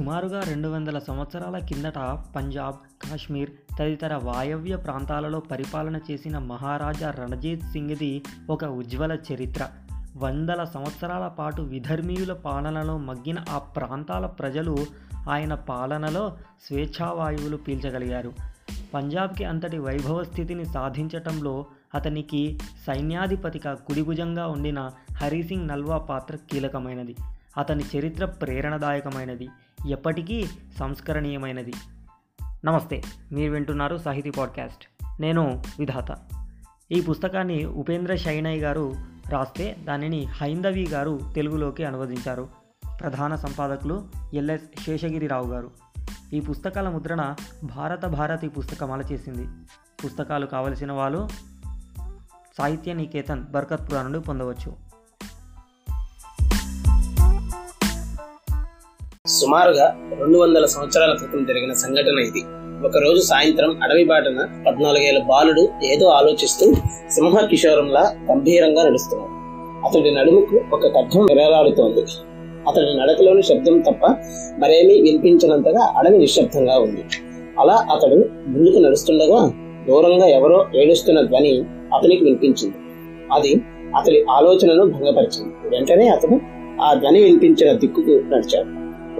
సుమారుగా 200 సంవత్సరాల కిందట పంజాబ్, కాశ్మీర్ తదితర వాయవ్య ప్రాంతాలలో పరిపాలన చేసిన మహారాజా రణజీత్ సింగ్ది ఒక ఉజ్వల చరిత్ర. 100 సంవత్సరాల పాటు విధర్మీయుల పాలనలో మగ్గిన ఆ ప్రాంతాల ప్రజలు ఆయన పాలనలో స్వేచ్ఛావాయువులు పీల్చగలిగారు. పంజాబ్కి అంతటి వైభవ స్థితిని సాధించటంలో అతనికి సైన్యాధిపతిగా కుడిభుజంగా ఉండిన హరిసింగ్ నల్వా పాత్ర కీలకమైనది. అతని చరిత్ర ప్రేరణాదాయకమైనది, ఎప్పటికీ సంస్మరణీయమైనది. నమస్తే, మీరు వింటున్నారు సాహితీ పాడ్కాస్ట్. నేను విధాత. ఈ పుస్తకాన్ని ఉపేంద్ర షైనయ్య గారు రాస్తే దానిని హైందవి గారు తెలుగులోకి అనువదించారు. ప్రధాన సంపాదకులు ఎల్ఎస్ శేషగిరి రావు గారు. ఈ పుస్తకాల ముద్రణ భారతి పుస్తకమాల చేసింది. పుస్తకాలు కావలసిన వాళ్ళు సాహిత్య నికేతన్, బర్కత్ పురా నుండి పొందవచ్చు. సుమారుగా 200 సంవత్సరాల క్రితం జరిగిన సంఘటన ఇది. ఒకరోజు సాయంత్రం అడవి బాటన 14 ఏళ్ల బాలుడు ఏదో ఆలోచిస్తూ సింహ కిశోరంలా గంభీరంగా నడుస్తున్నాడు. అతడి నడుముకు ఒక ఖడ్గం విరాలాడుతోంది. అతడి నడకలోని శబ్దం తప్ప మరేమీ వినిపించనంతగా అడవి నిశ్శబ్దంగా ఉంది. అలా అతడు ముందుకు నడుస్తుండగా దూరంగా ఎవరో ఏడుస్తున్న ధ్వని అతనికి వినిపించింది. అది అతడి ఆలోచనను భంగపరిచింది. వెంటనే అతను ఆ ధ్వని వినిపించిన దిక్కుకు నడిచాడు.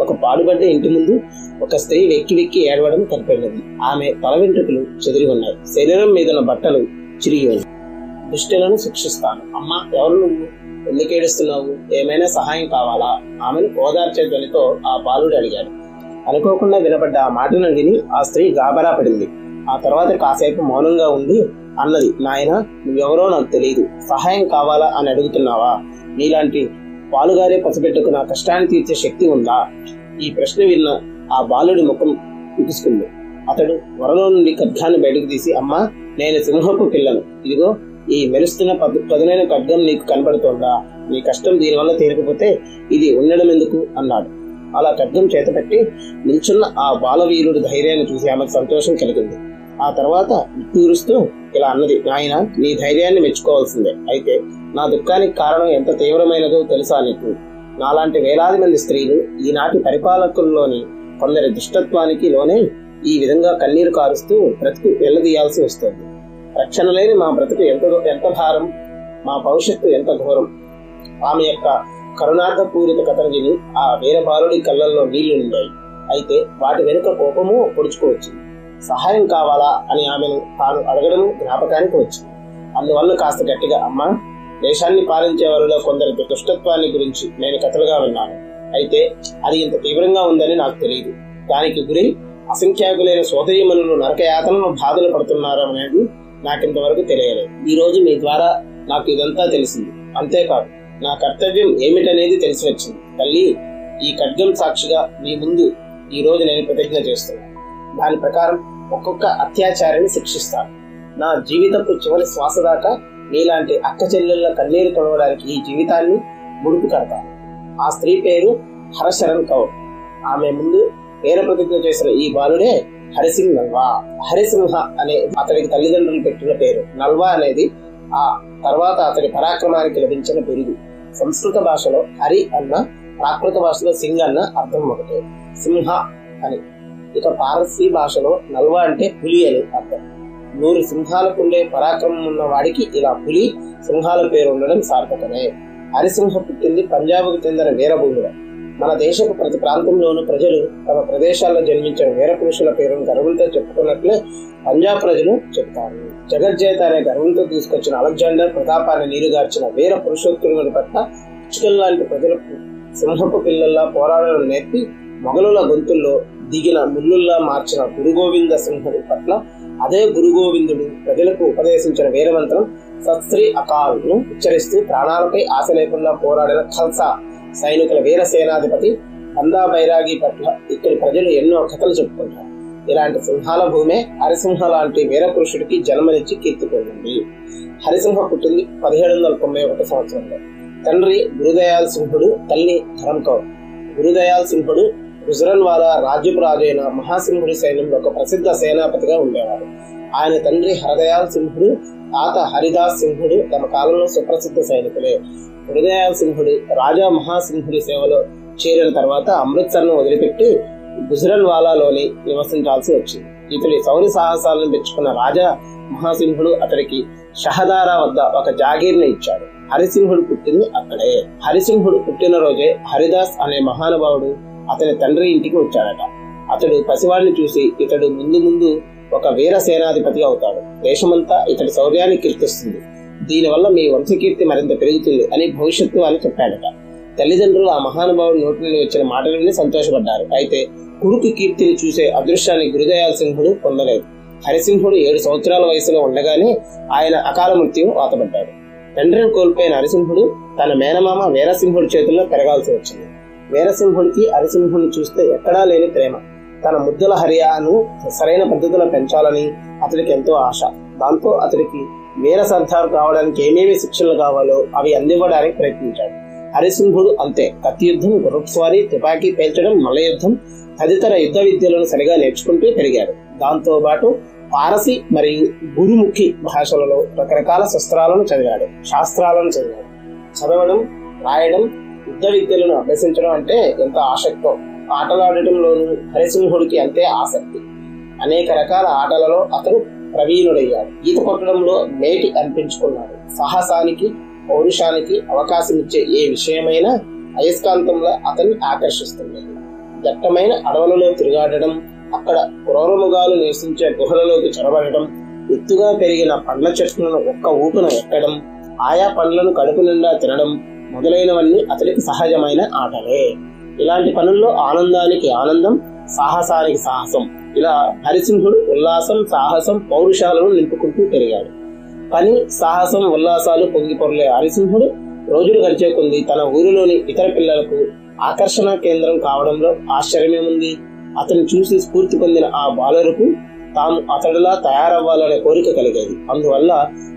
ఒక పాడుబడ్డ ఇంటి ముందు ఒక స్త్రీ వెక్కి వెక్కి ఏడవడం కనిపెట్టింది. ఆమె తల వెంట్రుకలు చెదిరి ఉన్నాయి, శరీరం మీదన బట్టలు చిరిగి ఉన్నాయి. దుష్టులను శిక్షిస్తాను. అమ్మ, ఎవరు నువ్వు? ఎందుకు ఏడుస్తున్నావు? ఏమైనా సహాయం కావాలా? ఆమెను ఓదార్చే ధ్వనితో ఆ బాలుడు అడిగాడు. అనుకోకుండా వినబడ్డ ఆ మాటను విని ఆ స్త్రీ గాబరా పడింది. ఆ తర్వాత కాసేపు మౌనంగా ఉండి అన్నది, నాయన, నువ్వెవరో నాకు తెలియదు. సహాయం కావాలా అని అడుగుతున్నావా? నీలాంటి పాలుగారే పసిబిడ్డకు నా కష్టాన్ని తీర్చే శక్తి ఉందా? ఈ ప్రశ్న విన్న ఆ బాలుడి ముఖం కుదుసుకుంది. అతడు వరలో నుండి ఖడ్గాన్ని బయటకు తీసి, అమ్మ, నేను సింహపు పిల్లను. ఇదిగో ఈ మెరుస్తున్న పదునైన ఖడ్గం నీకు కనబడుతోందా? నీ కష్టం దీనివల్ల తీరకపోతే ఇది ఉండడం ఎందుకు అన్నాడు. అలా ఖడ్గం చేతపెట్టి నిల్చున్న ఆ బాలవీరుడి ధైర్యాన్ని చూసి ఆమెకు సంతోషం కలిగింది. ఆ తర్వాత నిట్టూరుస్తూ ఇలా అన్నది, నాయన, నీ ధైర్యాన్ని మెచ్చుకోవాల్సిందే. అయితే నా దుఃఖానికి కారణం ఎంత తీవ్రమైనదో తెలుసా నీకు? నాలాంటి వేలాది మంది స్త్రీలు ఈనాటి పరిపాలకుల్లోని కొందరి దుష్టత్వానికి లోనే ఈ విధంగా కన్నీరు కారుస్తూ బ్రతుకు వెళ్ళదీయాల్సి వస్తుంది. రక్షణ లేని మా బ్రతుకు ఎంత భారం, మా భవిష్యత్తు ఎంత ఘోరం. ఆమె యొక్క కరుణార్థపూరిత కథను విని ఆ వీరబాలుడి కళ్ళల్లో నీళ్లున్నాయి. అయితే వాటి వెనుక కోపము పొడుచుకోవచ్చు. సహాయం కావాలా అని ఆమెను తాను అడగడం జ్ఞాపకానికి వచ్చింది. అందువల్ల కాస్త గట్టిగా, అమ్మ, దేశాన్ని పాలించే వారిలో కొందరి దుష్టత్వాన్ని గురించి నేను కథలుగా విన్నాను. అయితే అది ఇంత తీవ్రంగా ఉందని నాకు తెలియదు. దానికి గురి అసంఖ్యాకులైన సోదరీమణులు నరకయాతనను బాధలు పడుతున్నారనేది నాకింతవరకు తెలియలేదు. ఈ రోజు మీ ద్వారా నాకు ఇదంతా తెలిసింది. అంతేకాదు, నా కర్తవ్యం ఏమిటనేది తెలిసి వచ్చింది. తల్లి, ఈ ఖడ్గం సాక్షిగా మీ ముందు ఈ రోజు నేను ప్రతిజ్ఞ చేస్తున్నాను. దాని ప్రకారం ఒక్కొక్క అత్యాచారాన్ని శిక్షిస్తాను. నా జీవితపు చివరి శ్వాస దాకా నీలాంటి అక్క చెల్లెళ్ళ కన్నీరు తొడవడానికి ఈ జీవితాన్ని ముడుపు కడతాను. ఆ స్త్రీ పేరు హర్ శరణ్ కౌర్. ఆమె ముందు పేర ప్రతిజ్ఞ చేసిన ఈ బాలుడే హరిసింగ్ నల్వా. హరిసింహ అనే అతడికి తల్లిదండ్రులు పెట్టిన పేరు. నల్వా అనేది ఆ తర్వాత అతడి పరాక్రమానికి లభించిన బిరుదు. సంస్కృత భాషలో హరి అన్న, ప్రాకృత భాషలో సింగ్ అన్న అర్థం ఒకటే, సింహ అని. ఇక పారసీ భాషలో నల్వా అంటే పులి అని అర్థం. 100 సింహాలకు ఉండే పరాక్రమం ఉన్న వాడికి ఇలా పులి, సింహాల పేరు ఉండడం సార్థకమే. హరిసింహ పుట్టింది పంజాబ్కు చెందిన వీరభూమిలో. మన దేశపు ప్రతి ప్రాంతంలోనూ ప్రజలు తమ ప్రదేశాల్లో జన్మించిన వీరపురుషుల పేరును గర్వంతో చెప్పుకున్నట్లే పంజాబ్ ప్రజలు చెప్తారు. జగజ్జయత అనే గర్వంతో తీసుకొచ్చిన అలెగ్జాండర్ ప్రతాపాన్ని నీరుగార్చిన వీర పురుషోత్తముడి పట్ల చికల్లాంటి ప్రజలకు సింహపు పిల్లల్లా పోరాడడం నేర్పి మొఘలుల గొంతుల్లో దిగిన ముల్లుల్లా మార్చిన గురుగోవింద సింహుడి పట్ల అదే గురుగోవిందుడు ప్రజలకు ఉపదేశించిన వీరమంత్రం సత్శ్రీ అకాల్ను ఉచ్చరిస్తూ ప్రాణాలపై ఆశ లేకుండా పోరాడిన ఖల్సా సైనికుల వీర సేనాధిపతి బందా బైరాగి పట్ల ఇక్కడి ప్రజలు ఎన్నో కథలు చెప్పుకుంటారు. ఇలాంటి సింహాల భూమే హరిసింహ లాంటి వీరపురుషుడికి జన్మనిచ్చి కీర్తి పొందింది. హరిసింహ పుట్టింది 1791 సంవత్సరంలో. తండ్రి గురుదయాల్ సింహుడు, తల్లి ధరమ్ కౌర్. గురుదయాల్ సింహుడు గుజరన్వాలా రాజ్యపు రాజైన మహాసింహుడి సైన్యంలో ఒక ప్రసిద్ధ సేనాపతిగా ఉండేవారు. ఆయన తండ్రి హరిదయాల్ సింహుడు, తాత హరిదాస్ సింహుడు తమ కాలంలో సుప్రసిద్ధ సైనికులే. హరిదయాల్ సింహుడు రాజా మహాసింహుడి సేవలో చేరిన తర్వాత అమృత్సర్ను వదిలిపెట్టి గుజరల్ వాలాలోని నివసించాల్సి వచ్చింది. ఇతడి శౌర్య సాహసాలను మెచ్చుకున్న రాజా మహాసింహుడు అతడికి షహదారా వద్ద ఒక జాగీర్ని ఇచ్చాడు. హరిసింహుడు పుట్టింది అక్కడే. హరిసింహుడు పుట్టినరోజే హరిదాస్ అనే మహానుభావుడు అతని తండ్రి ఇంటికి వచ్చాడట. అతడు పసివాడిని చూసి ఇతడు ముందు ముందు ఒక వీర సేనాధిపతి అవుతాడు, దేశమంతా ఇతడి శౌర్యాన్ని కీర్తిస్తుంది, దీనివల్ల మీ వంశకీర్తి మరింత పెరుగుతుంది అని భవిష్యత్తు అని చెప్పాడట. తల్లిదండ్రులు ఆ మహానుభావుడు నోటి నుండి వచ్చిన మాటల నుండి సంతోషపడ్డారు. అయితే కొడుకు కీర్తిని చూసే అదృష్టాన్ని గురుదయాల్ సింహుడు పొందలేదు. హరిసింహుడు 7 సంవత్సరాల వయసులో ఉండగానే ఆయన అకాల మృత్యువు వాతపడ్డాడు. తండ్రిని కోల్పోయిన హరిసింహుడు తన మేనమామ వీరసింహుడి చేతుల్లో పెరగాల్సి వచ్చింది. వీరసింహుడికి హరిసింహుడిని చూస్తే ఎక్కడా లేని ప్రేమ, తన ముద్దుల హరియాను సరైన పద్ధతిలో పెంచాలని అతడికి ఎంతో ఆశ. దాంతో అతడికి వీర సర్దార్ కావడానికి ఏమేమి శిక్షణలు కావాలో అవి అందివ్వడానికి ప్రయత్నించాడు. హరిసింహుడు అంతే కత్తి యుద్ధం, గుర్రస్వారీ, తుపాకీ పేల్చడం, మల్లయుద్ధం తదితర యుద్ధ విద్యలను సరిగా నేర్చుకుంటూ పెరిగాడు. దాంతో పాటు పారసి మరియు గురుముఖి భాషలలో రకరకాల శస్త్రాలను చదివాడు, శాస్త్రాలను చదివాడు. చదవడం, రాయడం, యుద్ధ విద్యలను అభ్యసించడం అంటే ఎంత ఆసక్తో, ఆటలాడటంలోనూ హరిసింహుడికి అంతే ఆసక్తి. అనేక రకాల ఆటలలో అతను ప్రవీణుడయ్యాడు. ఈత కొట్టడంలో మేటి అనిపించుకున్నాడు. సాహసానికి, పౌరుషానికి అవకాశం ఇచ్చే ఏ విషయమైనా అయస్కాంతంలో అతన్ని ఆకర్షిస్తుంది. దట్టమైన అడవులలో తిరుగాడడం, అక్కడ క్రూరమృగాలు నివసించే గుహలలోకి చొరబడటం, ఎత్తుగా పెరిగిన పండ్ల చెట్లను ఒక్క ఊపున ఎక్కడం, ఆయా పండ్లను కడుపు నిండా తినడం మొదలైనవన్నీ అతడికి సహజమైన ఆటలే. ఇలాంటి పనుల్లో ఆనందానికి ఆనందం, సాహసానికి సాహసం. ఇలా హరిసింహుడు ఉల్లాసం, సాహసం, పౌరుషాలను నింపుకుంటూ పెరిగాడు. పని, సాహసం, ఉల్లాసాలు పొంగిపొరలే హరిసింహుడు రోజులు గడిచే కొంది తన ఊరిలోని ఇతర పిల్లలకు ఆకర్షణ కేంద్రం కావడంలో ఆశ్చర్యమేముంది? అతను చూసి స్ఫూర్తి పొందిన ఆ బాలరుకు తాము అతడిలా తయారవ్వాలనే కోరిక కలిగేది. అందువల్ల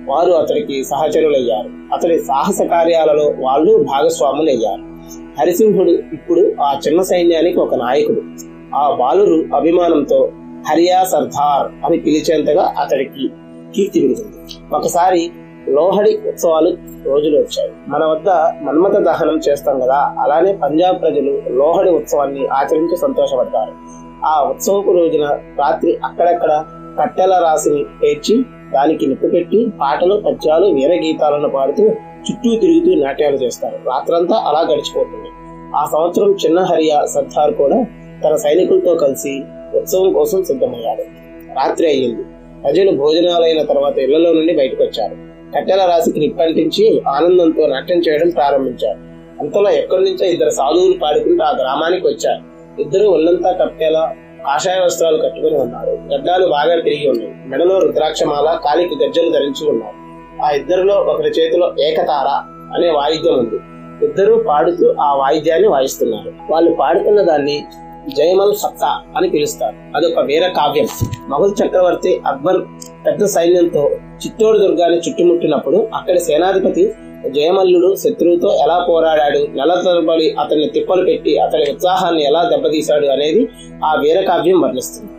వారు అతడికి సహచరులయ్యారు. అతడి సాహస కార్యాలలో వాళ్ళు భాగస్వాములయ్యారు. హరిసింహుడు ఇప్పుడు ఆ చిన్న సైన్యానికి ఒక నాయకుడు. ఆ బాలురు అభిమానంతో హరియా సర్దార్ అని పిలిచేంతగా అతడికి కీర్తి పెరిగింది. ఒకసారి లోహడి ఉత్సవాలు రోజులు వచ్చాయి. మన వద్ద మన్మథ దహనం చేస్తాం కదా, అలానే పంజాబ్ ప్రజలు లోహడి ఉత్సవాన్ని ఆచరించి సంతోషపడతారు. ఆ ఉత్సవపు రోజున రాత్రి అక్కడక్కడ కట్టెల రాశిని పేర్చి దానికి నిప్పు పెట్టి పాటలు, పద్యాలు, వీరగీతాలను పాడుతూ చుట్టూ తిరుగుతూ నాట్యాలు చేస్తారు. రాత్రంతా అలా గడిచిపోతుంది. ఆ సంవత్సరం చిన్న హరియా సర్దార్ కూడా తన సైనికులతో కలిసి ఉత్సవం కోసం సిద్ధమయ్యాడు. రాత్రి అయ్యింది. ప్రజలు భోజనాలైన తర్వాత ఇళ్లలో నుండి బయటకు వచ్చారు. కట్టెల రాశికి నిప్పంటించి ఆనందంతో నాట్యం చేయడం ప్రారంభించారు. అంతలో ఎక్కడి నుంచో 2 సాధువులు పాడుకుంటూ ఆ గ్రామానికి వచ్చారు. ఇద్దరు ఒళ్ళంతా కట్టెలా కాషాయ వస్త్రాలు కట్టుకుని ఉన్నారు. గడ్డాలు బాగా పెరిగి ఉన్నాయి. మెడలో రుద్రాక్షమాల, కాలికి గజ్జలు ధరించి ఉన్నారు. ఆ ఇద్దరిలో ఒకరి చేతిలో ఏకతార అనే వాయిద్యం ఉంది. ఇద్దరు పాడుతూ ఆ వాయిద్యాన్ని వాయిస్తున్నారు. వాళ్ళు పాడుతున్న దాన్ని జైమల్ సత్తా అని పిలుస్తారు. అదొక వీర కావ్యం. మొఘల్ చక్రవర్తి అక్బర్ పెద్ద సైన్యంతో చిత్తోడు దుర్గాన్ని చుట్టుముట్టినప్పుడు అక్కడి సేనాధిపతి జయమల్లుడు శత్రువుతో ఎలా పోరాడాడు, నెల తరబడి అతన్ని తిప్పలు పెట్టి అతని ఉత్సాహాన్ని ఎలా దెబ్బతీశాడు అనేది ఆ వీర కావ్యం వర్ణిస్తుంది.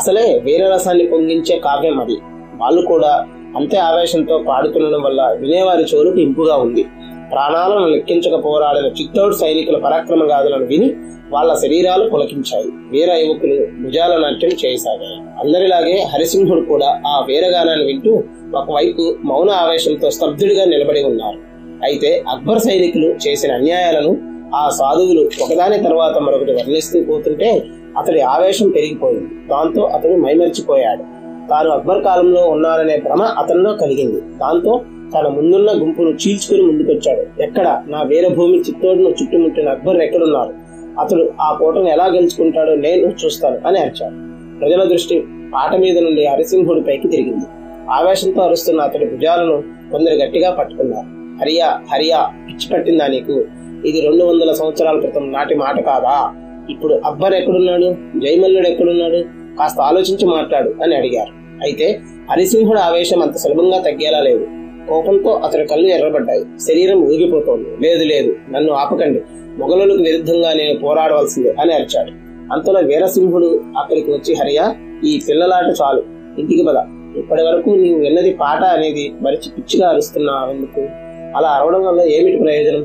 అసలే వీరరసాన్ని పొంగించే కావ్యం అది. వాళ్ళు కూడా అంతే ఆవేశంతో పాడుతుండడం వల్ల వినేవారి చోరుకు ఇంపుగా ఉంది. ప్రాణాలను లెక్కించక పోరాడిన చిత్తోడు సైనికుల పరాక్రమ గాథలను విని వాళ్ళ శరీరాలు పులకించాయి. వీర యువకులు భుజాల నాట్యం చేయసాగాయి. అందరిలాగే హరిసింహుడు కూడా ఆ వీరగానాన్ని వింటూ ఒకవైపు మౌన ఆవేశంతో స్తబ్దుడిగా నిలబడి ఉన్నారు. అయితే అక్బర్ సైనికులు చేసిన అన్యాయాలను ఆ సాధువులు ఒకదాని తర్వాత మరొకటి వర్ణిస్తూ పోతుంటే అతడి ఆవేశం పెరిగిపోయింది. దాంతో అతడు మైమర్చిపోయాడు. తాను అక్బర్ కాలంలో ఉన్నారనే భ్రమ అతనిలో కలిగింది. దాంతో తన ముందున్న గుంపును చీల్చుకుని ముందుకొచ్చాడు. ఎక్కడ నా వీరభూమి చిత్తోడును చుట్టుముట్టిన అక్బర్ ఎక్కడున్నారు? అతడు ఆ కోటను ఎలా గెలుచుకుంటాడో నేను చూస్తాను అని అరిచాడు. ప్రజల దృష్టి పాట మీద నుండి హరిసింహుడి పైకి తిరిగింది. ఆవేశంతో అరుస్తున్న అతడి భుజాలను కొందరు గట్టిగా పట్టుకున్నారు. హరియా, హరియా, పిచ్చి పట్టిందా నీకు? ఇది 200 సంవత్సరాల క్రితం నాటి మాట కాదా? ఇప్పుడు అక్బర్ ఎక్కడున్నాడు? జైమల్లుడు ఎక్కడున్నాడు? కాస్త ఆలోచించి మాట్లాడు అని అడిగారు. అయితే హరిసింహుడు ఆవేశం అంత సులభంగా తగ్గేలా లేదు. కోపంతో అతని కళ్ళు ఎర్రబడ్డాయి. శరీరం ఊగిపోతోంది. లేదు లేదు, నన్ను ఆపకండి. మొఘలులకు విరుద్ధంగా నేను పోరాడవలసిందే అని అరిచాడు. అంతలో వీరసింహుడు అక్కడికి వచ్చి హరియా, ఈ పిల్లలాట చాలు, ఇంటికి పద. ఇప్పటి వరకు నీవు విన్నది పాట అనేది మరిచి పిచ్చిగా అరుస్తున్నావు. అలా అరవడం వల్ల ఏమిటి ప్రయోజనం?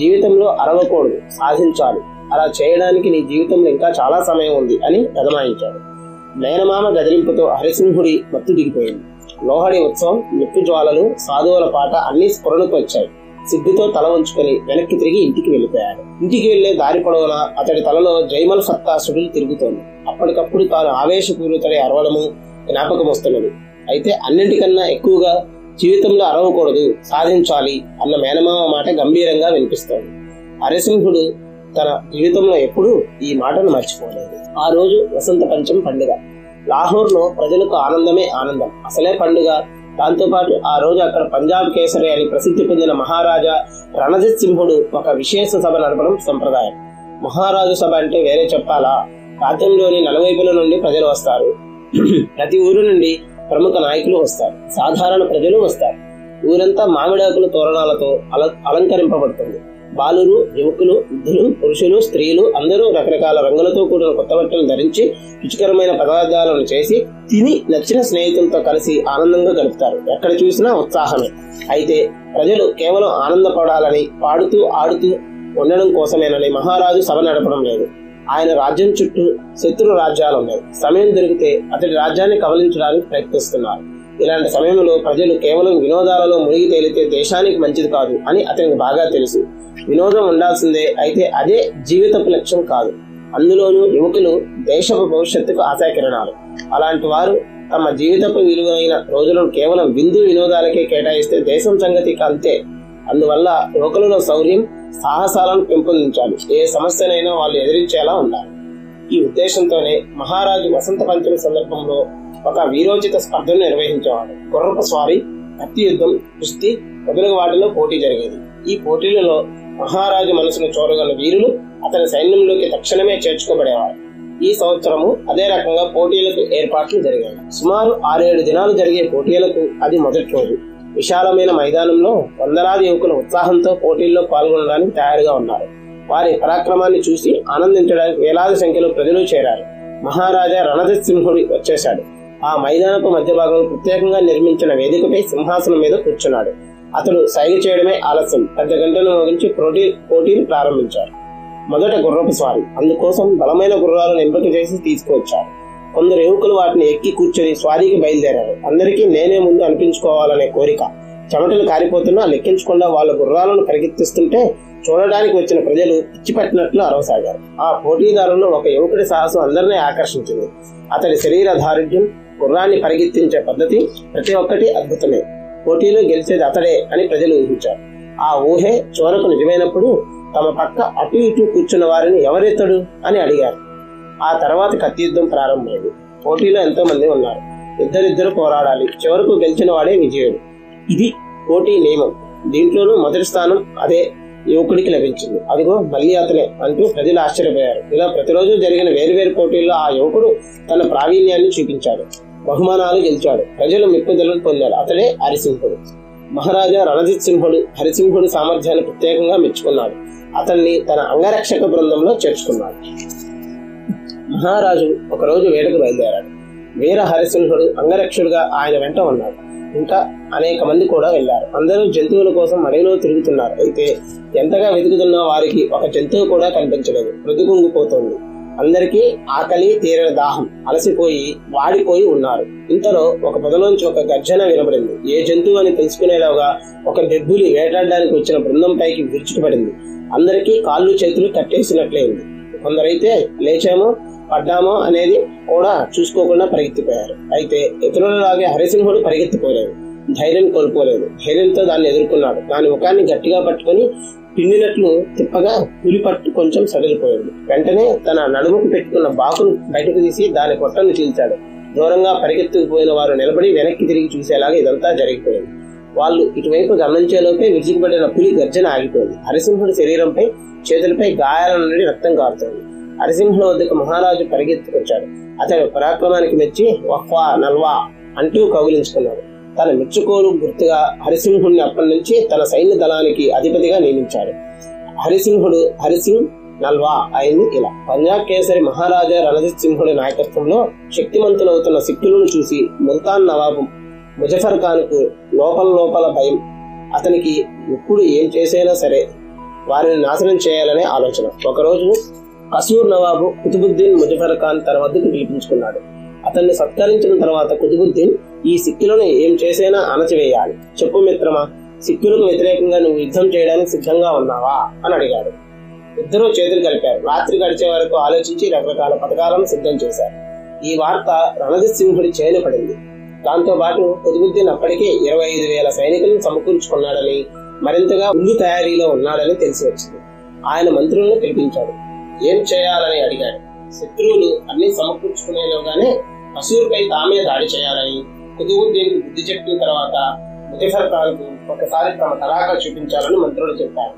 జీవితంలో అరవకూడదు, సాధించాలి. అలా చేయడానికి నీ జీవితంలో ఇంకా చాలా సమయం ఉంది అని అదమాయించాడు. నయనమామ గదిలింపుతో హరిసింహుడి మత్తు దిగిపోయింది. లోహడి ఉత్సవం, నిప్పుజ్వాలలు, సాధువుల పాట అన్ని స్ఫురణకు వచ్చాయి. సిద్ధితో తల ఉంచుకొని వెనక్కి తిరిగి ఇంటికి వెళ్ళిపోయాడు. ఇంటికి వెళ్లే దారి పొడవునా అతడి తలలో జైమల్ సత్తా సుడులు తిరుగుతోంది. అప్పటికప్పుడు తాను ఆవేశపూరితుడి అరవడము జ్ఞాపకం వస్తున్నది. అయితే అన్నింటికన్నా ఎక్కువగా జీవితంలో అరవకూడదు, సాధించాలి అన్న మేనమామ మాట గంభీరంగా వినిపిస్తోంది. హరిసింహుడు తన జీవితంలో ఎప్పుడూ ఈ మాటను మర్చిపోలేదు. ఆ రోజు వసంత పంచం పండుగ. లాహోర్లో ప్రజలకు ఆనందమే ఆనందం. అసలే పండుగ, దాంతోపాటు ఆ రోజు అక్కడ పంజాబ్ కేసరి అని ప్రసిద్ధి పొందిన మహారాజా రణజిత్ సింహుడు ఒక విశేష సభ నడపడం సంప్రదాయం. మహారాజు సభ అంటే వేరే చెప్పాలా? రాజ్యంలోని నలువైపుల నుండి ప్రజలు వస్తారు. ప్రతి ఊరు నుండి ప్రముఖ నాయకులు వస్తారు, సాధారణ ప్రజలు వస్తారు. ఊరంతా మామిడాకుల తోరణాలతో అలంకరింపబడుతుంది. బాలురు, యువకులు, వృద్ధులు, పురుషులు, స్త్రీలు అందరూ రకరకాల రంగులతో కూడిన కొత్త బట్టలు ధరించి రుచికరమైన పదార్థాలను చేసి తిని నచ్చిన స్నేహితులతో కలిసి ఆనందంగా గడుపుతారు. ఎక్కడ చూసినా ఉత్సాహమే. అయితే ప్రజలు కేవలం ఆనందపడాలని, పాడుతూ ఆడుతూ ఉండడం కోసమేనని మహారాజు సభ నడపడం లేదు. ఆయన రాజ్యం చుట్టూ శత్రు రాజ్యాలు ఉన్నాయి. సమయం దొరికితే అతడి రాజ్యాన్ని కబలించడానికి ప్రయత్నిస్తున్నారు. ఇలాంటి సమయంలో ప్రజలు కేవలం వినోదాలలో మునిగి తేలితే దేశానికి మంచిది కాదు అని అతనికి బాగా తెలుసు. వినోదం ఉండాల్సిందే, అయితే అదే జీవితపు లక్ష్యం కాదు. అందులోనూ యువకులు దేశపు భవిష్యత్తుకు ఆశాకిరణాలు. అలాంటి వారు తమ జీవితపు విలువైన రోజులను కేవలం విందు వినోదాలకే కేటాయిస్తే దేశం సంగతి అంతే. అందువల్ల యువకులలో శౌర్యం, సాహసాలను పెంపొందించాలి. ఏ సమస్యనైనా వాళ్ళు ఎదిరించేలా ఉండాలి. ఈ ఉద్దేశంతోనే మహారాజు వసంత పంచమి సందర్భంలో ఒక వీరోచిత స్పర్ధను నిర్వహించేవాడు. గుర్రపు స్వారీ, కత్తి యుద్ధం, కుస్తీ మొదలగు వాటిలో పోటీ జరిగేది. ఈ పోటీలలో మహారాజు మనసును చూరగల వీరులు అతని సైన్యంలోకి తక్షణమే చేర్చుకోబడేవారు. ఈ సంవత్సరము అదే రకంగా పోటీలకు ఏర్పాట్లు జరిగాయి. సుమారు 6-7 దినాలు జరిగే పోటీలకు అది మొదటి రోజు. విశాలమైన మైదానంలో వందలాది యువకులు ఉత్సాహంతో పోటీల్లో పాల్గొనడానికి తయారుగా ఉన్నారు. వారి పరాక్రమాన్ని చూసి ఆనందించడానికి వేలాది సంఖ్యలో ప్రజలు చేరారు. మహారాజా రణజిత్ సింహుడి వచ్చేశాడు. ఆ మైదానపు మధ్య భాగంలో ప్రత్యేకంగా నిర్మించిన వేదికపై సింహాసనం మీద కూర్చున్నాడు. అతడు సైగ చేయడమే ఆలస్యం. 10 గంటలు ముగించి పోటీని ప్రారంభించారు. మొదట గుర్రపు స్వారీ. అందుకోసం బలమైన గుర్రాలను ఎంపిక చేసి తీసుకువచ్చారు. కొందరు యువకులు వాటిని ఎక్కి కూర్చొని స్వారీకి బయలుదేరారు. అందరికీ నేనే ముందు అనిపించుకోవాలనే కోరిక. చెమటలు కారిపోతున్నా లెక్కించకుండా వాళ్ళ గుర్రాలను పరిగెత్తిస్తుంటే చూడడానికి వచ్చిన ప్రజలు పిచ్చిపెట్టినట్లు అరవసాగారు. ఆ పోటీదారుల్లో ఒక యువకుడి సాహసం అందరినీ ఆకర్షించింది. అతడి శరీర దారుఢ్యం, గుర్రాన్ని పరిగెత్తించే పద్ధతి ప్రతి ఒక్కటి అద్భుతమే. పోటీలో గెలిచేది అతడే అని ప్రజలు ఊహించారు. ఆ ఊహే చివరకు నిజమైనప్పుడు తమ పక్క అటు ఇటు కూర్చున్న వారిని ఎవరెత్తడు అని అడిగారు. ఆ తర్వాత కత్తి యుద్ధం ప్రారంభమైంది. పోటీలో ఎంతో మంది ఉన్నారు. ఇద్దరిద్దరు పోరాడాలి. చివరకు గెలిచిన వాడే విజయుడు. ఇది పోటీ నియమం. దీంట్లోనూ మొదటి స్థానం అదే యువకుడికి లభించింది. అదిగో మళ్ళీ అతనే అంటూ ప్రజలు ఆశ్చర్యపోయారు. ఇలా ప్రతిరోజు జరిగిన వేరువేరు పోటీల్లో ఆ యువకుడు తన ప్రావీణ్యాన్ని చూపించాడు. బహుమానాలు గెలిచాడు. ప్రజలు మెప్పుదలను పొందారు. అతడే హరిసింహుడు. మహారాజా రణజిత్ సింహుడు హరిసింహుడి సామర్థ్యాన్ని ప్రత్యేకంగా మెచ్చుకున్నాడు. అతన్ని తన అంగరక్షక బృందంలో చేర్చుకున్నాడు. మహారాజు ఒకరోజు వేటకు బయలుదేరాడు. వీర హరిసింహుడు అంగరక్షుడుగా ఆయన వెంట ఉన్నాడు. ఇంకా అనేక మంది కూడా వెళ్లారు. అందరూ జంతువుల కోసం అడవిలో తిరుగుతున్నారు. అయితే ఎంతగా వెతుకుతున్న వారికి ఒక జంతువు కూడా కనిపించలేదు. మృదుగుంగిపోతుంది. అందరికీ ఆకలి, తీరని దాహం, అలసిపోయి వాడిపోయి ఉన్నారు. ఇంతలో ఒక పొదలోంచి ఒక గర్జన వినబడింది. ఏ జంతువు అని తెలుసుకునేలాగా ఒక బెబ్బులి వేటాడడానికి వచ్చిన బృందం పైకి విరుచుకుపడింది. అందరికీ కాళ్ళు చేతులు కట్టేసినట్లయింది. కొందరైతే లేచామో పడ్డామో అనేది కూడా చూసుకోకుండా పరిగెత్తిపోయారు. అయితే ఇతరులలాగే హరిసింహుడు పరిగెత్తిపోలేదు. ధైర్యం కోల్పోలేదు. ధైర్యంతో దాన్ని ఎదుర్కొన్నాడు. దాని ముఖాన్ని గట్టిగా పట్టుకుని పిండినట్లు తిప్పగా పులి పట్టు కొంచెం సడలిపోయాడు. వెంటనే తన నడుముకు పెట్టుకున్న బాకును బయటకు తీసి దాని పొట్టను చీల్చాడు. దూరంగా పరిగెత్తుకుపోయిన వారు నిలబడి వెనక్కి తిరిగి చూసేలాగా ఇదంతా జరిగిపోయింది. వాళ్ళు ఇటువైపు గమనించేలోపే విరుచుకుపడిన పులి గర్జన ఆగిపోయింది. హరిసింహుడి శరీరంపై, చేతులపై గాయాల నుండి రక్తం కారుతోంది. హరిసింహుల వద్దకు మహారాజు పరిగెత్తుకొచ్చాడు. అతడి పరాక్రమానికి మెచ్చి వహ్వా నల్వా అంటూ కౌగిలించుకున్నాడు. తన మెచ్చుకోలు గుర్తుగా హరిసింహుడిని అప్పటి నుంచి తన సైన్య దళానికి అధిపతిగా నియమించాడు. హరిసింహుడు హరిసింగ్ నల్వా అయింది ఇలా. పంజాబ్ కేసరి మహారాజా రణజిత్ సింహుడి నాయకత్వంలో శక్తిమంతులవుతున్న సిక్కులను చూసి ముల్తాన్ నవాబు ముజఫర్ ఖాన్ కు లోపల భయం. అతనికి ఎప్పుడు ఏం చేసైనా సరే వారిని నాశనం చేయాలనే ఆలోచన. ఒకరోజు అసూర్ నవాబు కుతుబుద్దీన్ ముజఫర్ ఖాన్ తర్వాతకు పిలిపించుకున్నాడు. అతన్ని సత్కరించిన తర్వాత కుతుబుద్దీన్, ఈ సిక్కులను ఏం చేసైనా అణచివేయాలి, చెప్పు మిత్రమా, సిక్కులకు వ్యతిరేకంగా నువ్వు యుద్ధం చేయడానికి సిద్ధంగా ఉన్నావా అని అడిగాడు. ఇద్దరూ చేతులు కలిపారు. రాత్రి గడిచే వరకు ఆలోచించి రకరకాల పథకాలను సిద్ధం చేశారు. ఈ వార్త రణజిత్ సింహుడి చేను పడింది. దాంతో పాటు కుతుబుద్దీన్ అప్పటికే 25,000 సైనికులను సమకూర్చుకున్నాడని, మరింతగా ముందు తయారీలో ఉన్నాడని తెలిసి వచ్చింది. ఆయన మంత్రులను పిలిపించాడు. ఏం చేయాలని అడిగాడు. శత్రువులు అన్ని సమకూర్చుకునేలోగానే అసూర్పై తామే దాడి చేయాలని కుతుబుద్దీన్ బుద్ధి చెప్పిన తర్వాత ముజఫర్ ఖాన్ కు ఒకసారి తమ తడాఖా చూపించాలని మంత్రులు చెప్పారు.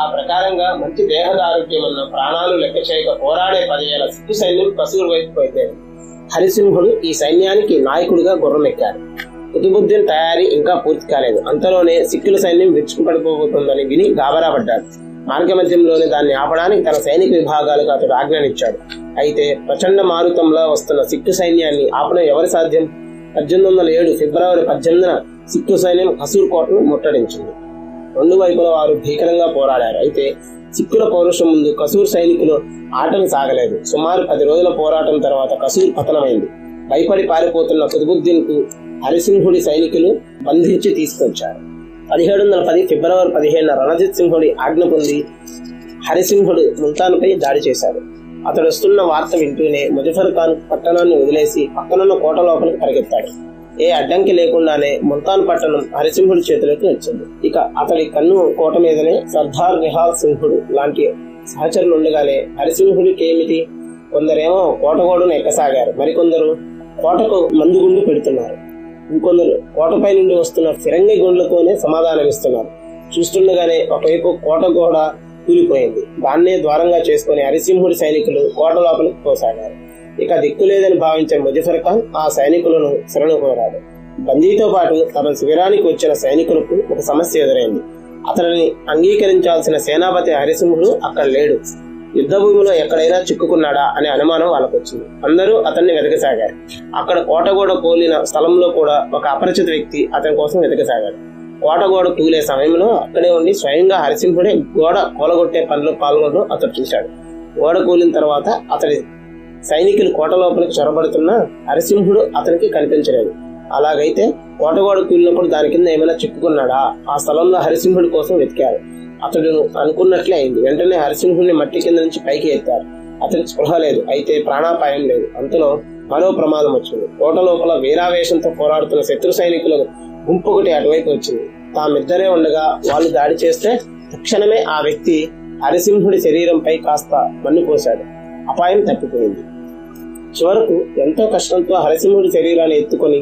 ఆ ప్రకారంగా మంచి దేహదారుఢ్యం ఉన్న, ప్రాణాలు లెక్క చేయక పోరాడే 10,000 సిక్కు సైన్యం కసూరు వైపు పోయింది. హరిసింహుడు ఈ సైన్యానికి నాయకుడిగా గుర్రమెక్కాడు. కుతుబుద్దీన్ తయారీ ఇంకా పూర్తి కాలేదు. అంతలోనే సిక్కుల సైన్యం విరుచుకుపడిపోతుందని విని గాబరా పడ్డాడు. మార్గ మధ్యంలోనే దాన్ని ఆపడానికి తన సైనిక విభాగాలకు అతడు ఆజ్ఞానిచ్చాడు. అయితే ప్రచండ మారుతంలో వస్తున్న సిక్కు సైన్యాన్ని ఆపడం ఎవరి సాధ్యం? 1807 ఫిబ్రవరి 18న సిక్కు సైన్యం కసూర్ కోటను ముట్టడించింది. రెండు వైపుల వారు భీకరంగా పోరాడారు. అయితే సిక్కుల పౌరుషం ముందు కసూర్ సైనికులు ఆటలు సాగలేదు. సుమారు 10 రోజుల పోరాటం తర్వాత కసూర్ పతనమైంది. భయపడి పారిపోతున్న కుతుబుద్దీన్ కు హరిసింహుడి సైనికులు బంధించి తీసుకొచ్చారు. 1710 ఫిబ్రవరి 15న రణజిత్ సింహుడి ఆజ్ఞ పొంది హరిసింహుడు ముల్తాన్ పై దాడి చేశాడు. అతడు వస్తున్న వార్త వింటూనే ముజఫర్ ఖాన్ పట్టణాన్ని వదిలేసి పక్కనున్న కోట లోపలికి పరిగెత్తాడు. ఏ అడ్డంకి లేకుండానే ముల్తాన్ పట్టణం హరిసింహుడి చేతులకు వచ్చింది. ఇక అతడి కన్ను కోట మీదనే. సర్దార్ నిహాల్ సింహుడు లాంటి సహచరులు ఉండగానే హరిసింహుడికేమిటి, కొందరేమో కోట గోడను ఎక్కసాగారు, మరికొందరు కోటకు మందుగుండు పెడుతున్నారు, ఇంకొందరు కోటపై నుండి వస్తున్న ఫిరంగి గుండ్లతోనే సమాధానమిస్తున్నారు. చూస్తుండగానే ఒకవైపు కోట గోడ కూలిపోయింది. దాన్నే ద్వారంగా చేసుకుని హరిసింహుడి సైనికులు కోట లోపలికి పోసాగారు. ఇక దిక్కులేదని భావించిన ముజఫర్ ఖాన్ ఆ సైనికులను శరణు కోరాడు. బందీతో పాటు తమ శిబిరానికి వచ్చిన సైనికులకు ఒక సమస్య ఎదురైంది. అతనిని అంగీకరించాల్సిన సేనాపతి హరిసింహుడు అక్కడ లేడు. యుద్ధ భూమిలో ఎక్కడైనా చిక్కుకున్నాడా అనే అనుమానం వాళ్ళకు వచ్చింది. అందరూ అతన్ని వెతకసాగారు. అక్కడ కోటగోడ కూలిన స్థలంలో కూడా ఒక అపరిచిత వ్యక్తి అతని కోసం వెతకసాగాడు. కోటగోడ కూలే సమయంలో అక్కడే ఉండి స్వయంగా హరిసింహుడే గోడ కూలగొట్టే పనిలో పాల్గొనడం అతడు చూశాడు. గోడ కూలిన తర్వాత అతడి సైనికులు కోట లోపలికి చొరబడుతున్నా హరిసింహుడు అతనికి కనిపించలేదు. అలాగైతే కోటగోడ కూలినప్పుడు దాని కింద ఏమైనా చిక్కుకున్నాడా? ఆ స్థలంలో హరిసింహుడి కోసం వెతికారు. అతడు అనుకున్నట్లే అయింది. వెంటనే హరిసింహుడిని మట్టి కింద నుంచి పైకి ఎత్తారు. అతడికి స్పృహ లేదు, అయితే ప్రాణాపాయం లేదు. అంతలో మరో ప్రమాదం వచ్చింది. కోట లోపల వీరావేశంతో పోరాడుతున్న శత్రు సైనికుల గుంపు ఒకటి అటువైపు వచ్చింది. తామిద్దరే ఉండగా వాళ్ళు దాడి చేస్తే తక్షణమే ఆ వ్యక్తి హరిసింహుడి శరీరంపై కాస్త మన్ను పోశాడు. అపాయం తప్పిపోయింది. చివరకు ఎంతో కష్టంతో హరిసింహుడి శరీరాన్ని ఎత్తుకొని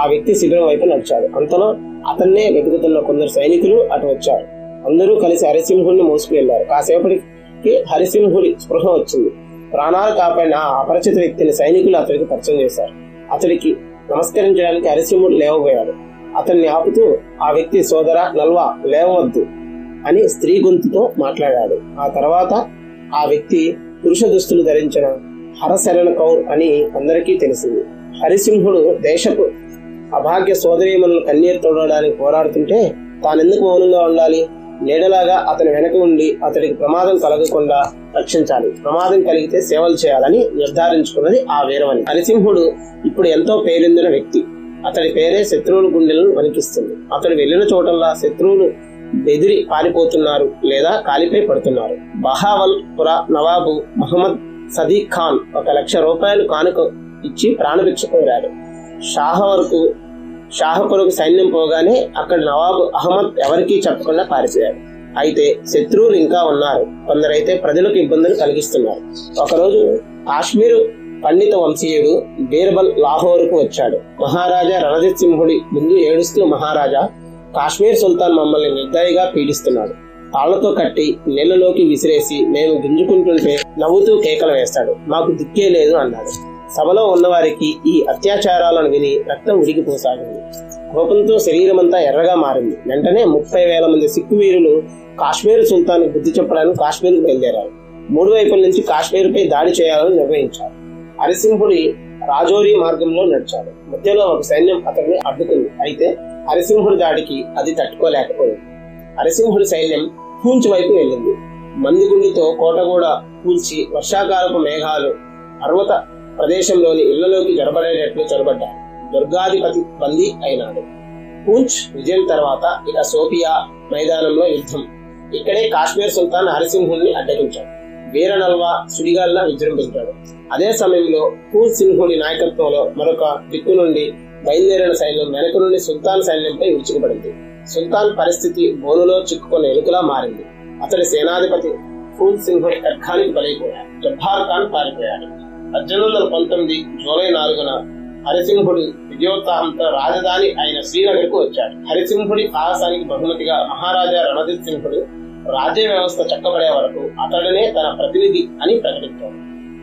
ఆ వ్యక్తి శిబిరం వైపు నడిచాడు. అంతలో అతన్నే వెతుకుతున్న కొందరు సైనికులు అటు వచ్చారు. అందరూ కలిసి హరిసింహుడిని మోసుకు వెళ్లారు. కాసేపటికి హరిసింహుడి స్పృహ వచ్చింది. ప్రాణాలు కాపాడిన ఆ అపరిచిత వ్యక్తిని సైనికులు అతడికి పరిచయం చేశారు. అతడికి నమస్కరించడానికి హరిసింహుడు లేవబోయాడు. అతన్ని ఆపుతూ ఆ వ్యక్తి, సోదరా నల్వా, లేవవద్దు అని స్త్రీ గొంతుతో మాట్లాడాడు. ఆ తర్వాత ఆ వ్యక్తి పురుష దుస్తులు ధరించిన హర శరణ్ కౌర్ అని అందరికీ తెలిసింది. హరిసింహుడు దేశపు అభాగ్య సోదరీమణులు కన్నీరు తోడడానికి పోరాడుతుంటే తానెందుకు మౌనంగా ఉండాలి? నీడలాగా అతని వెనక ఉండి అతడికి ప్రమాదం కలగకుండా రక్షించాలి, ప్రమాదం కలిగితే సేవలు చేయాలని నిర్ధారించుకున్నది ఆ వీరమణి. హరిసింహుడు ఇప్పుడు ఎంతో పేరొందిన వ్యక్తి. అతడి పేరే శత్రువుల గుండెలను వణికిస్తుంది. అతడు వెళ్లిన చోటల్లా శత్రువులు బెదిరి పారిపోతున్నారు లేదా కాలిపై పడుతున్నారు. బహావల్ పురా నవాబు మహమ్మద్ సదీక్ ఖాన్ 1,00,000 రూపాయలు కానుక ఇచ్చి ప్రాణభిక్ష కోరాడు. షాహపూర్కు సైన్యం పోగానే అక్కడ నవాబు అహ్మద్ ఎవరికీ చెప్పకుండా పారిపోయాడు. అయితే శత్రువులు ఇంకా ఉన్నారు. కొందరైతే ప్రజలకు ఇబ్బందులు కలిగిస్తున్నారు. ఒకరోజు కాశ్మీరు పండిత వంశీయుడు బీర్బల్ లాహోర్కు వచ్చాడు. మహారాజా రణజిత్ సింహుడి ముందు ఏడుస్తూ, మహారాజా, కాశ్మీర్ సుల్తాన్ మమ్మల్ని నిర్దయగా పీడిస్తున్నాడు. తాళ్లతో కట్టి నీళ్లలోకి విసిరేసి మేము గింజుకుంటుంటే నవ్వుతూ కేకలు వేస్తాడు. మాకు దిక్కే లేదు అన్నాడు. సభలో ఉన్నవారికి ఈ అత్యాచారాలను విని రక్తం ఉడికిపోసాగింది. కోపంతో శరీరమంతా ఎర్రగా మారింది. వెంటనే 30,000 మంది సిక్కు వీరులు కాశ్మీర్ సుల్తాన్ బుద్ధి చెప్పడానికి కాశ్మీర్కు బయలుదేరారు. 3 వైపుల నుంచి కాశ్మీర్పై దాడి చేయాలని నిర్ణయించారు. హరిసింహుడి రాజోరీ మార్గంలో నడిచాడు. మధ్యలో ఒక సైన్యం అతన్ని అడ్డుకుంది. అయితే హరిసింహుడి దాడికి అది తట్టుకోలేకపోయింది. హరిసింహుడి సైన్యం పూంచ్ వైపు వెళ్ళింది. మందిగుండితో కోట కూడా కూల్చి వర్షాకాలపు మేఘాలు పర్వత ప్రదేశంలోని ఇళ్లలోకి జరబడేటట్లు చొరబడ్డారు. దుర్గాధిపతి బందీ అయినాడు. పూంచ్ విజయం తర్వాత ఇక సోఫియా మైదానంలో యుద్ధం. ఇక్కడే కాశ్మీర్ సుల్తాన్ హరిసింహుణ్ణి అడ్డగించాడు. వీర నల్వా సుడిగాల్లా విజృంభించాడు. అదే సమయంలో పూర్ సింహుని నాయకత్వంలో మరొక దిక్కు నుండి బయలుదేరిన సైన్యం వెనక నుండి సుల్తాన్ సైన్యంపై విరుచుకుపడింది. సుల్తాన్ పరిస్థితి బోనులో చిక్కుకున్న ఎలుకలా మారింది. అతడి సేనాధిపతి పూల్ సింహ్ ఖడ్గానికి బలైపోయాడు. జబ్బార్ ఖాన్ పారిపోయాడు. 1819 జూలై 4న హరిసింహుడి విజయోత్సాహంతో రాజధాని అయిన శ్రీనగర్ కు వచ్చాడు. హరిసింహుడి సాహసానికి బహుమతిగా మహారాజా రణజిత్ సింహుడు రాజ్య వ్యవస్థ చక్కబడే వరకు అతడినే తన ప్రతినిధి అని ప్రకటించాడు.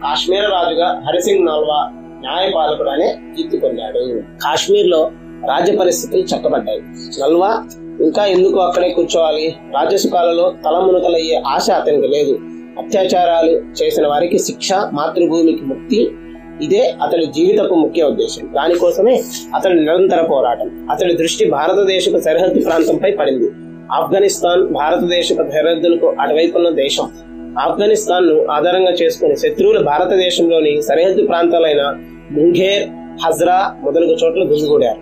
కాశ్మీర రాజుగా హరిసింగ్ నల్వా న్యాయపాలకుడు అనే కీర్తి పొందాడు. కాశ్మీర్ లో రాజ్య పరిస్థితులు చక్కబడ్డాయి. నల్వా ఇంకా ఎందుకు అక్కడే కూర్చోవాలి? రాజసుఖాలలో తలమునకలయ్యే ఆశ అతనికి లేదు. అత్యాచారాలు చేసిన వారికి శిక్ష, మాతృభూమికి ముక్తి, ఇదే అతడి జీవితపు ముఖ్య ఉద్దేశం. దానికోసమే అతడి నిరంతర పోరాటం. అతడి దృష్టి భారతదేశపు సరిహద్దు ప్రాంతంపై పడింది. ఆఫ్ఘనిస్తాన్ భారతదేశపు సరిహద్దులకు అటువైపున్న దేశం. ఆఫ్ఘనిస్తాన్ ను ఆధారంగా చేసుకుని శత్రువులు భారతదేశంలోని సరిహద్దు ప్రాంతాలైన ముంఘేర్, హజ్రా మొదలగు చోట్ల గుమిగూడారు.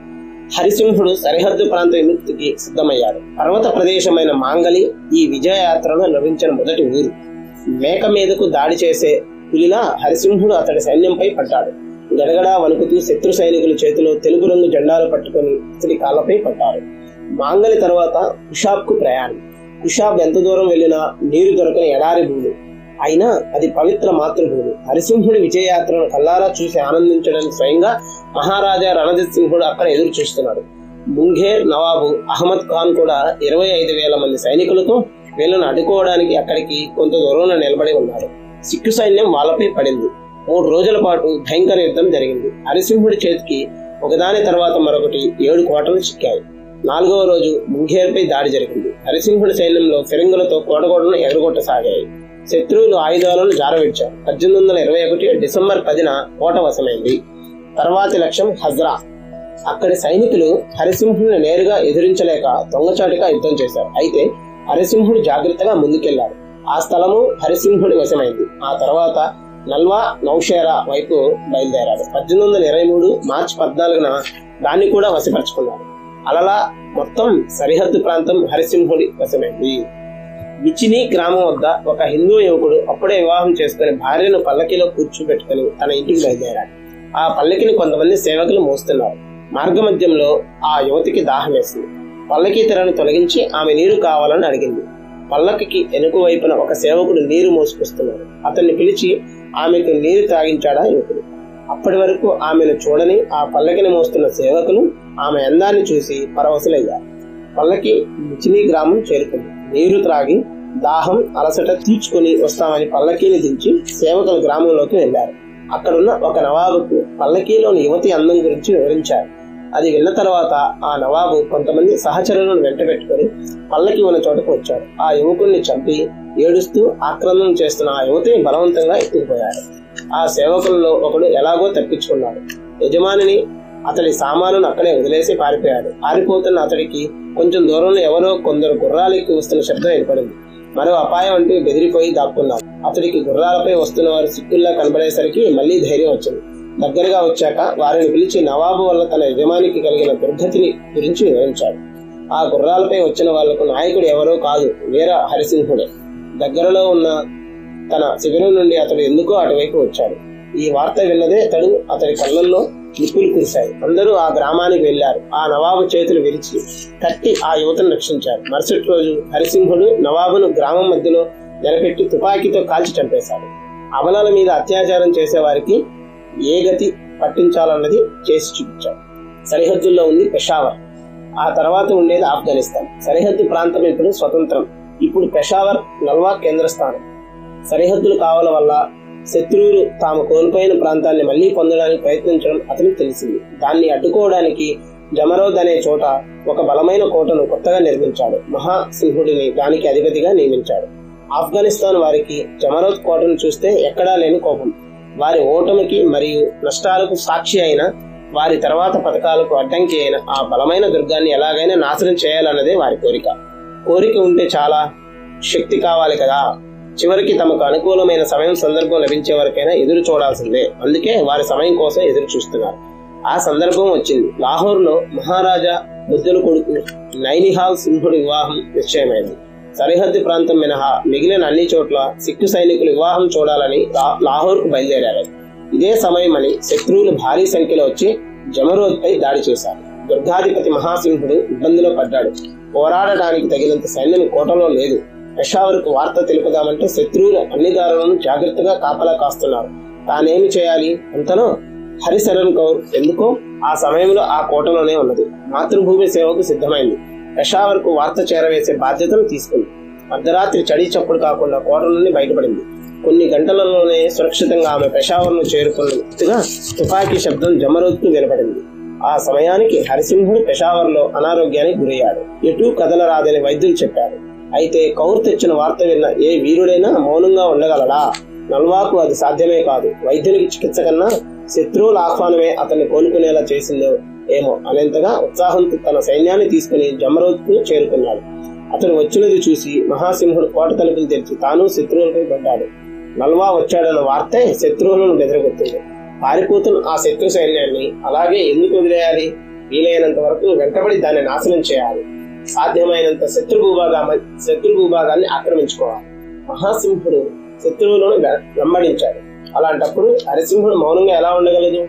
హరిసింహుడు సరిహద్దు ప్రాంత విముక్తికి సిద్ధమయ్యాడు. పర్వత ప్రదేశమైన మాంగలి ఈ విజయయాత్రను లభించిన మొదటి ఊరు. మేక మీదకు దాడి చేసే పులిలా హరిసింహుడు అతడి సైన్యంపై పడ్డాడు. గడగడా వణుకుతూ శత్రు సైనికుల చేతిలో తెలుగు రంగు జెండాలు పట్టుకుని అతడి కాళ్ళపై పడ్డారు. మాంగలి తర్వాత కుషాబ్ కు ప్రయాణం. కుషాబ్ ఎంత దూరం వెళ్లినా నీరు దొరకని ఎడారి భూమి అయినా అది పవిత్ర మాతృభూమి. హరిసింహుడి విజయయాత్రను కల్లారా చూసి ఆనందించడానికి స్వయంగా మహారాజా రణజిత్ సింహుడు అక్కడ ఎదురు చూస్తున్నాడు. ముంఘేర్ నవాబు అహ్మద్ ఖాన్ కూడా 25,000 మంది సైనికులతో వీళ్ళను అడ్డుకోవడానికి అక్కడికి కొంత దూరంలో నిలబడి ఉన్నాడు. సిక్కు సైన్యం వాళ్ళపై పడింది. 3 రోజుల పాటు భయంకర యుద్ధం జరిగింది. హరిసింహుడి చేతికి ఒకదాని తర్వాత మరొకటి 7 కోటలు చిక్కాయి. 4వ రోజు ముంఘేర్పై దాడి జరిగింది. హరిసింహుడి సైన్యంలో ఫిరంగులతో కోటగోడలను ఎగరగొట్టసాగాయి. శత్రువులు ఆయుధాలను జారవిడ్చారు. 1821 డిసెంబర్ 10న కోట వశమైంది. తర్వాతి లక్ష్యం హజ్రా. అక్కడి సైనికులు హరిసింహుడిని నేరుగా ఎదిరించలేక దొంగచాటుగా యుద్ధం చేశారు. అయితే హరిసింహుడు జాగ్రత్తగా ముందుకెళ్లాడు. ఆ స్థలము హరిసింహుడి వశమైంది. ఆ తర్వాత నల్వా నౌషేరా వైపు బయలుదేరాడు. 1823 మార్చి 14న దాన్ని కూడా వశపరచుకున్నాడు. అలలా మొత్తం సరిహద్దు ప్రాంతం హరిసింహుడి వశమైంది. మిచిని గ్రామం వద్ద ఒక హిందూ యువకుడు అప్పుడే వివాహం చేసుకుని భార్యను పల్లకిలో కూర్చోబెట్టుకుని తన ఇంటికి బయలుదేరాడు. ఆ పల్లకిని కొంతమంది సేవకులు మోస్తున్నారు. మార్గమధ్యంలో ఆ యువతికి దాహం వేసింది. పల్లకి తెరను తొలగించి ఆమె నీరు కావాలని అడిగింది. పల్లకికి వెనుక వైపున ఒక సేవకుడు నీరు మోసుకొస్తున్నాడు. అతన్ని పిలిచి ఆమెకు నీరు తాగించాడా యువకుడు. అప్పటి వరకు ఆమెను చూడని ఆ పల్లకిని మోస్తున్న సేవకులు ఆమె అందాన్ని చూసి పరవశులయ్యారు. పల్లకి మిచిని గ్రామం చేరుకుంది. నీరు త్రాగి దాహం అలసట తీర్చుకుని వస్తామని పల్లకీని దించి సేవకులు గ్రామంలోకి వెళ్లారు. అక్కడున్న ఒక నవాబుకు పల్లకీలోని యువతి అందం గురించి వివరించారు. అది విన్న తర్వాత ఆ నవాబు కొంతమంది సహచరులను వెంట పెట్టుకుని పల్లకి ఉన్న చోటకు వచ్చాడు. ఆ యువకుడిని చంపి ఏడుస్తూ ఆక్రమణం చేస్తున్న ఆ యువతిని బలవంతంగా ఎత్తుకుపోయాడు. ఆ సేవకులలో ఒకడు ఎలాగో తప్పించుకున్నాడు. యజమానిని అతడి సామానును అక్కడే వదిలేసి పారిపోయాడు. పారిపోతున్న అతడికి కొంచెం దూరంలో ఎవరో కొందరు గుర్రాలెక్కి వస్తున్న శబ్దం ఏర్పడింది. మరో అపాయం అంటూ బెదిరిపోయి దాక్కున్నారు. అతడికి గుర్రాలపై వస్తున్న వారు సిక్కుల్లా కనబడేసరికి మళ్లీ ధైర్యం వచ్చింది. దగ్గరగా వచ్చాక వారిని పిలిచి నవాబు వల్ల తన యజమానికి కలిగిన దుర్గతిని గురించి వివరించాడు. ఆ గుర్రాలపై వచ్చిన వాళ్లకు నాయకుడు ఎవరో కాదు, వీర హరిసింహుడే. దగ్గరలో ఉన్న తన శిబిరం నుండి అతడు ఎందుకో అటువైపు వచ్చాడు. ఈ వార్త విన్నదే తడు అతడి కళ్ళల్లో నిప్పులు కురిశాయి. అందరూ ఆ గ్రామానికి వెళ్లారు. ఆ నవాబు చేతులు విరిచి కట్టి ఆ యువతను రక్షించారు. మరుసటి రోజు హరిసింహుడు నవాబును గ్రామం మధ్యలో నిలబెట్టి తుపాకీతో కాల్చి చంపేశాడు. అబలాల మీద అత్యాచారం చేసే వారికి ఏ గతి పట్టించాలన్నది చేసి చూపించాడు. సరిహద్దుల్లో ఉంది పెషావర్, ఆ తర్వాత ఉండేది ఆఫ్ఘనిస్తాన్. సరిహద్దు ప్రాంతం ఇప్పుడు స్వతంత్రం. ఇప్పుడు పెషావర్ నల్వా కేంద్రస్థానం. సరిహద్దులు కావల వల్ల శత్రువులు తాము కోల్పోయిన ప్రాంతాన్ని మళ్లీ పొందడానికి ప్రయత్నించడం అతనికి తెలిసింది. దాన్ని అడ్డుకోవడానికి జమరోద్ అనే చోట ఒక బలమైన కోటను కొత్తగా నిర్మించాడు. మహాసింహుడిని దానికి అధిపతిగా నియమించాడు. ఆఫ్ఘనిస్తాన్ వారికి జమరోద్ కోటను చూస్తే ఎక్కడా లేని కోపం. వారి ఓటమికి మరియు నష్టాలకు సాక్షి అయిన, వారి తర్వాత పథకాలకు అడ్డంకి అయిన ఆ బలమైన దుర్గాన్ని ఎలాగైనా నాశనం చేయాలన్నదే వారి కోరిక. కోరిక ఉంటే చాలా, శక్తి కావాలి కదా. చివరికి తమకు అనుకూలమైన సమయం సందర్భం లభించే వరకైనా ఎదురు చూడాల్సిందే. అందుకే వారి సమయం కోసం ఎదురు చూస్తున్నారు. ఆ సందర్భం వచ్చింది. లాహోర్ లో మహారాజా బుద్ధుల కొడుకు నైనిహాల్ సింహుడి వివాహం నిశ్చయమైంది. సరిహద్దు ప్రాంతం మినహా మిగిలిన అన్ని చోట్ల సిక్కు సైనికులు వివాహం చూడాలని లాహోర్ కు బయలుదేరారు. ఇదే సమయమని శత్రువులు భారీ సంఖ్యలో వచ్చి జమరూద్ పై దాడి చేశారు. దుర్గాధిపతి మహాసింహుడు ఇబ్బందిలో పడ్డాడు. పోరాడడానికి తగినంత సైన్యం కోటలో లేదు. పెషావర్కు వార్త తెలుపుదామంటే శత్రువులు అన్ని దారులను జాగ్రత్తగా కాపలా కాస్తున్నారు. తానేమి చేయాలి? అంతలో హరి శరణ్ కౌర్ ఎందుకో ఆ సమయంలో ఆ కోటలోనే ఉన్నది. మాతృభూమి సేవకు సిద్ధమైంది. పెషావర్కు వార్త చేరవేసే బాధ్యతను తీసుకుంది. అర్ధరాత్రి చడి చప్పుడు కాకుండా కోట నుండి బయటపడింది. కొన్ని గంటలలోనే సురక్షితంగా ఆమె పెషావర్ను చేరుకున్నట్టుగా తుపాకీ శబ్దం జమరోత్కు వినపడింది. ఆ సమయానికి హరిసింహుడు పెషావర్లో అనారోగ్యానికి గురయ్యాడు. ఎటూ కదలరాదని వైద్యులు చెప్పారు. అయితే కౌర్ తెచ్చిన వార్త విన్న ఏ వీరుడైనా మౌనంగా ఉండగలడా? నల్వాకు అది సాధ్యమే కాదు. వైద్యునికి చికిత్స కన్నా శత్రువుల ఆహ్వానమే అతన్ని కోలుకునేలా చేసిందో ఏమో అనేంతగా ఉత్సాహంతో తన సైన్యాన్ని తీసుకుని జమరోద్కు చేరుకున్నాడు. అతను వచ్చినది చూసి మహాసింహుడు కోట తలుపులు తెరిచి తాను శత్రువులపై పడ్డాడు. నల్వా వచ్చాడన్న వార్తే శత్రువులను బెదరగొట్టింది. పారిపోతున్న ఆ శత్రు సైన్యాన్ని అలాగే ఎందుకు వదిలేయాలి? వీలైనంత వరకు వెంటబడి దాన్ని నాశనం చేయాలి. సాధ్యమైనంత శత్రు భూభాగాన్ని ఆక్రమించుకోవాలి. మహాసింహుడు శత్రువులను వెంబడించాడు. అలాంటప్పుడు హరిసింహుడు మౌనంగా ఎలా ఉండగలదు?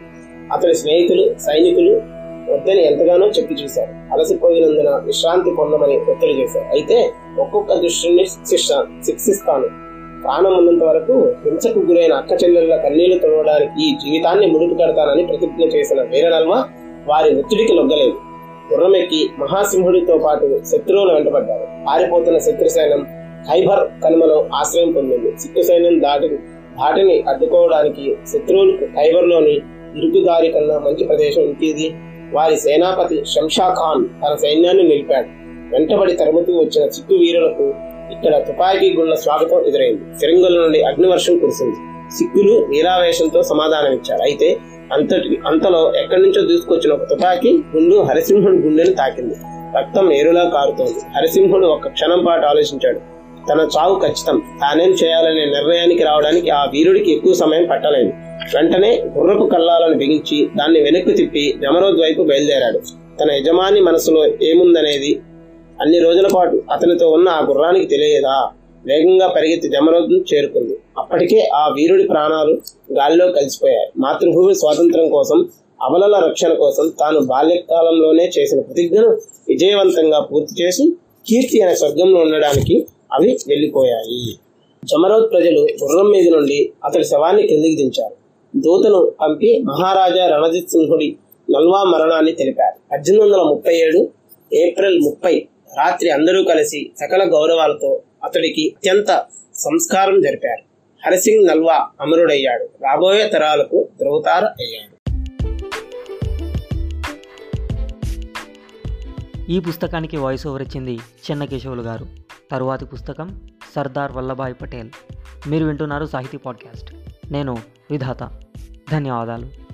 అతని స్నేహితులు సైనికులు వద్దని ఎంతగానో చెప్పి చూశారు. అలసిపోయినందున విశ్రాంతి పొందమని ఒత్తిడి చేశారు. అయితే ఒక్కొక్క దుష్టుని శిక్షిస్తాను. ప్రాణం ఉన్నంత వరకు హింసకు గురైన అక్క చెల్లెళ్ళ కన్నీళ్లు తొడవడానికి ఈ జీవితాన్ని ముడుపు కడతానని ప్రతిజ్ఞ చేసిన వీరనల్వ వారి ఒత్తిడికి లొగ్గలేదు. గుర్రమెక్కి మహాసింహుడితో పాటు శత్రువులు వెంటబడ్డారు. పారిపోతున్న శత్రు సైన్యం ఖైబర్ కనుమలో ఆశ్రయం పొందింది. సిక్కు సైన్యం దాటిని అడ్డుకోవడానికి శత్రువులకు ఖైబర్లోని ఇరుకుదారి కన్నా మంచి ప్రదేశం ఇంకేది? వారి సేనాపతి షంషా ఖాన్ తన సైన్యాన్ని నిలిపాడు. వెంటబడి తరుముతూ వచ్చిన సిక్కు వీరులకు ఇక్కడ తుపాకీ గుళ్ళ స్వాగతం ఎదురైంది. ఫిరంగుల నుండి అగ్నివర్షం కురిసింది. సిక్కులు వీరావేశంతో సమాధానమిచ్చారు. అయితే అంతలో ఎక్కడి నుంచో దూసుకొచ్చిన ఒక తుపాకీ గుండు హరిసింహుడి గుండెను తాకింది. రక్తం ఏరులా కారుతోంది. హరిసింహుడు ఒక క్షణం పాటు ఆలోచించాడు. తన చావు ఖచ్చితం. తానేం చేయాలనే నిర్ణయానికి రావడానికి ఆ వీరుడికి ఎక్కువ సమయం పట్టలేదు. వెంటనే గుర్రపు కళ్ళాలను బిగించి దాన్ని వెనక్కు తిప్పి జమరోద్ వైపు బయలుదేరాడు. తన యజమాని మనసులో ఏముందనేది అన్ని రోజుల పాటు అతనితో ఉన్న ఆ గుర్రానికి తెలియదా? వేగంగా పరిగెత్తి జమరోద్ చేరుకుంది. అప్పటికే ఆ వీరుడి ప్రాణాలు గాలిలో కలిసిపోయాయి. మాతృభూమి స్వాతంత్ర్యం కోసం, అబలల రక్షణ కోసం తాను బాల్యకాలంలోనే చేసిన ప్రతిజ్ఞను విజయవంతంగా పూర్తి చేసి కీర్తి అనే స్వర్గంలో ఉండడానికి అవి వెళ్లిపోయాయి. జమరోద్ ప్రజలు గుర్రం మీద నుండి అతడి శవాన్ని కిందికి దించారు. దూతను పంపి మహారాజా రణజిత్ సింహుడి నల్వా మరణాన్ని తెలిపారు. 1837 ఏప్రిల్ 30 రాత్రి అందరూ కలిసి సకల గౌరవాలతో అతడికి అత్యంత సంస్కారం జరిపారు. హరిసింగ్ నల్వా అమరుడయ్యాడు. రాబోయే తరాలకు ధృవతార అయ్యాడు. ఈ పుస్తకానికి వాయిస్ ఓవర్ ఇచ్చింది చెన్నకేశవులు గారు. తరువాతి పుస్తకం సర్దార్ వల్లభాయ్ పటేల్. మీరు వింటున్నారు సాహితీ పాడ్కాస్ట్. నేను విధాత. ధన్యవాదాలు.